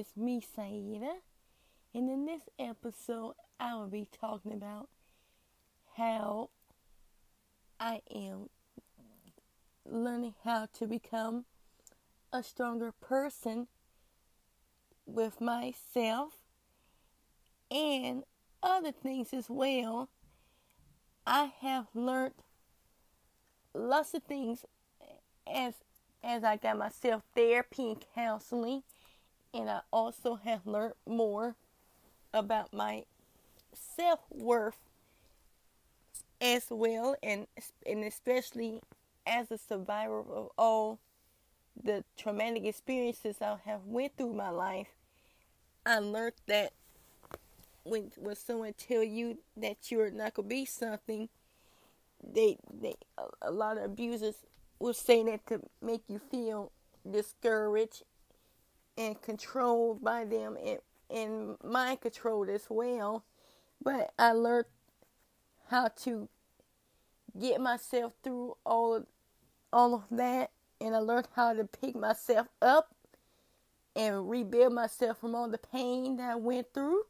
It's me, Saida, and in this episode, I will be talking about how I am learning how to become a stronger person with myself and other things as well. I have learned lots of things as I got myself therapy and counseling. And I also have learned more about my self-worth as well. And especially as a survivor of all the traumatic experiences I have went through my life. I learned that when someone tell you that you're not going to be something, they a lot of abusers will say that to make you feel discouraged and controlled by them, and mind controlled as well. But I learned how to get myself through all of that, and I learned how to pick myself up and rebuild myself from all the pain that I went through.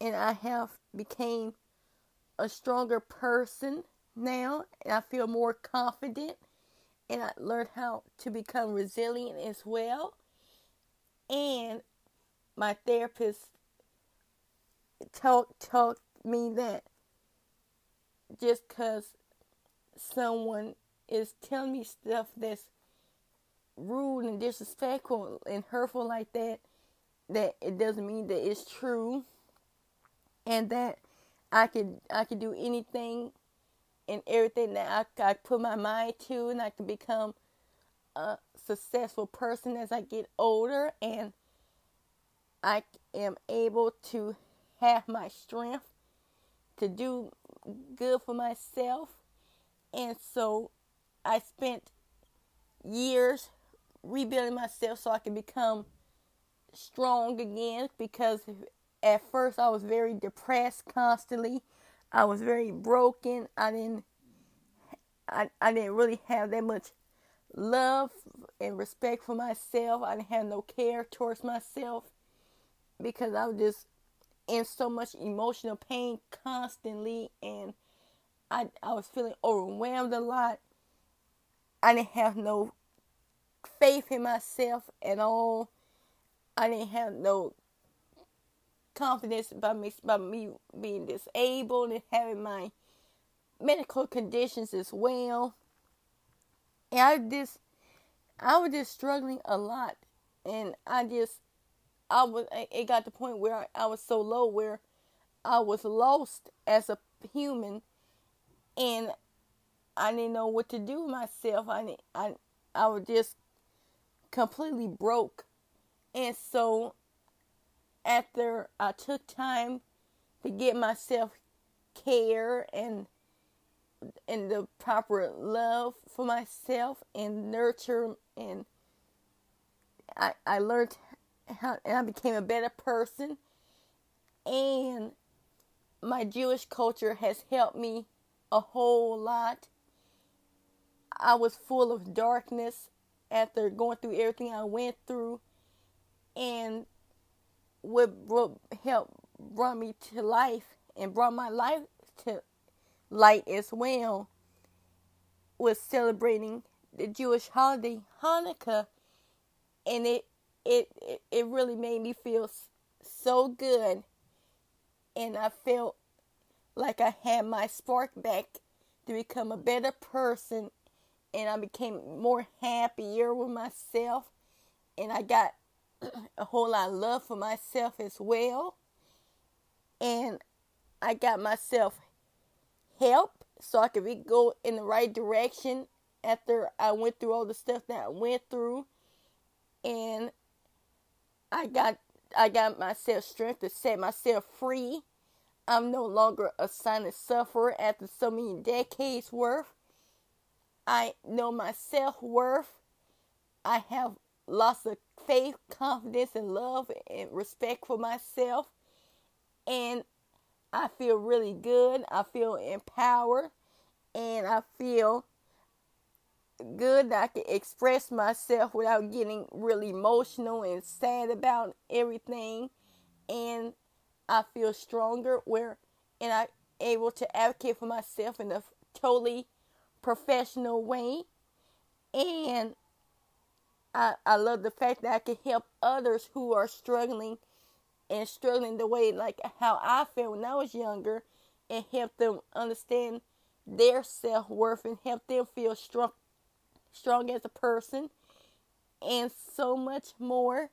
And I have became a stronger person now, and I feel more confident, and I learned how to become resilient as well. And my therapist taught me that just because someone is telling me stuff that's rude and disrespectful and hurtful like that, that it doesn't mean that it's true, and that I could do anything and everything that I put my mind to, and I can become a successful person as I get older, and I am able to have my strength to do good for myself. And so I spent years rebuilding myself so I can become strong again, because at first I was very depressed constantly. I was very broken. I didn't really have that much love and respect for myself. I didn't have no care towards myself because I was just in so much emotional pain constantly, and I was feeling overwhelmed a lot. I didn't have no faith in myself at all. I didn't have no confidence by me being disabled and having my medical conditions as well. And I was just struggling a lot, and it got to the point where I was so low where I was lost as a human, and I didn't know what to do with myself. I was just completely broke. And so after I took time to get myself care and the proper love for myself and nurture, and I learned how, and I became a better person, and my Jewish culture has helped me a whole lot. I was full of darkness after going through everything I went through, and what helped brought me to life and brought my life to light as well was celebrating the Jewish holiday Hanukkah, and it really made me feel so good, and I felt like I had my spark back to become a better person, and I became more happier with myself, and I got a whole lot of love for myself as well. And I got myself help so I could go in the right direction after I went through all the stuff that I went through. And I got myself strength to set myself free. I'm no longer a silent sufferer after so many decades worth. I know my self-worth. I have lots of faith, confidence, and love and respect for myself. And I feel really good. I feel empowered. And I feel good that I can express myself without getting really emotional and sad about everything. And I feel stronger and I'm able to advocate for myself in a totally professional way. And I love the fact that I can help others who are struggling the way like how I felt when I was younger, and help them understand their self-worth and help them feel strong as a person, and so much more.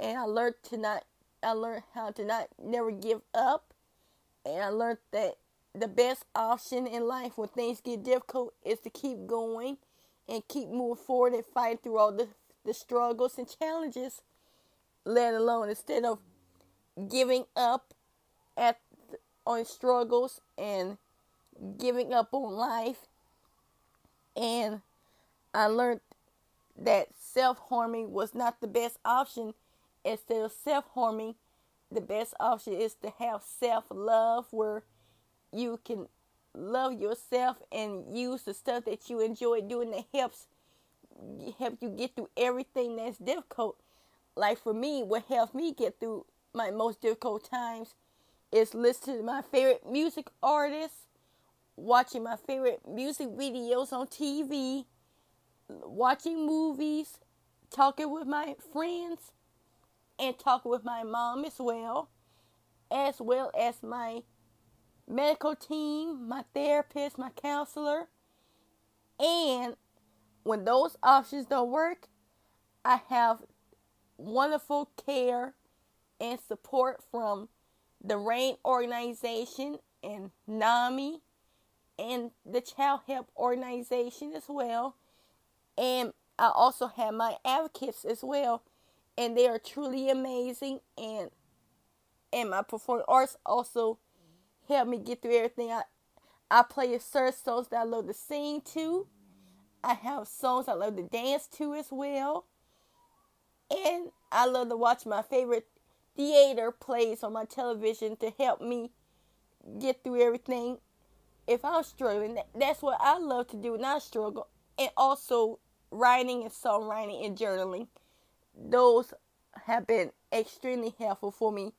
And I learned how to never give up. And I learned that the best option in life when things get difficult is to keep going and keep moving forward and fight through all the struggles and challenges, let alone instead of giving up on struggles and giving up on life. And I learned that self-harming was not the best option. Instead of self-harming, the best option is to have self-love, where you can love yourself and use the stuff that you enjoy doing that help you get through everything that's difficult. Like for me, what helped me get through my most difficult times is listening to my favorite music artists, watching my favorite music videos on TV, watching movies, talking with my friends, and talking with my mom as well as my medical team, my therapist, my counselor. And when those options don't work, I have wonderful care and support from the RAINN organization and NAMI and the Child Help Organization as well. And I also have my advocates as well, and they are truly amazing. And my performing arts also help me get through everything. I play certain songs that I love to sing to. I have songs I love to dance to as well. And I love to watch my favorite theater plays on my television to help me get through everything if I'm struggling. That's what I love to do when I struggle. And also writing and songwriting and journaling. Those have been extremely helpful for me.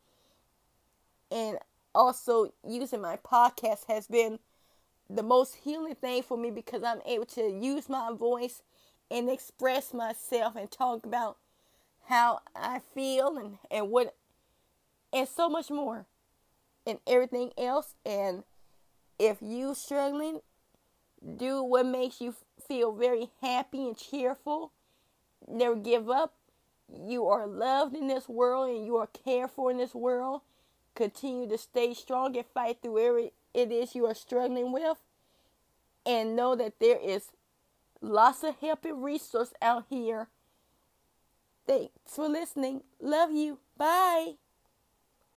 And also, using my podcast has been the most healing thing for me, because I'm able to use my voice and express myself and talk about how I feel and what, and so much more and everything else. And if you're struggling, do what makes you feel very happy and cheerful. Never give up. You are loved in this world and you are cared for in this world. Continue to stay strong and fight through whatever it is you are struggling with. And know that there is lots of help and resource out here. Thanks for listening. Love you. Bye.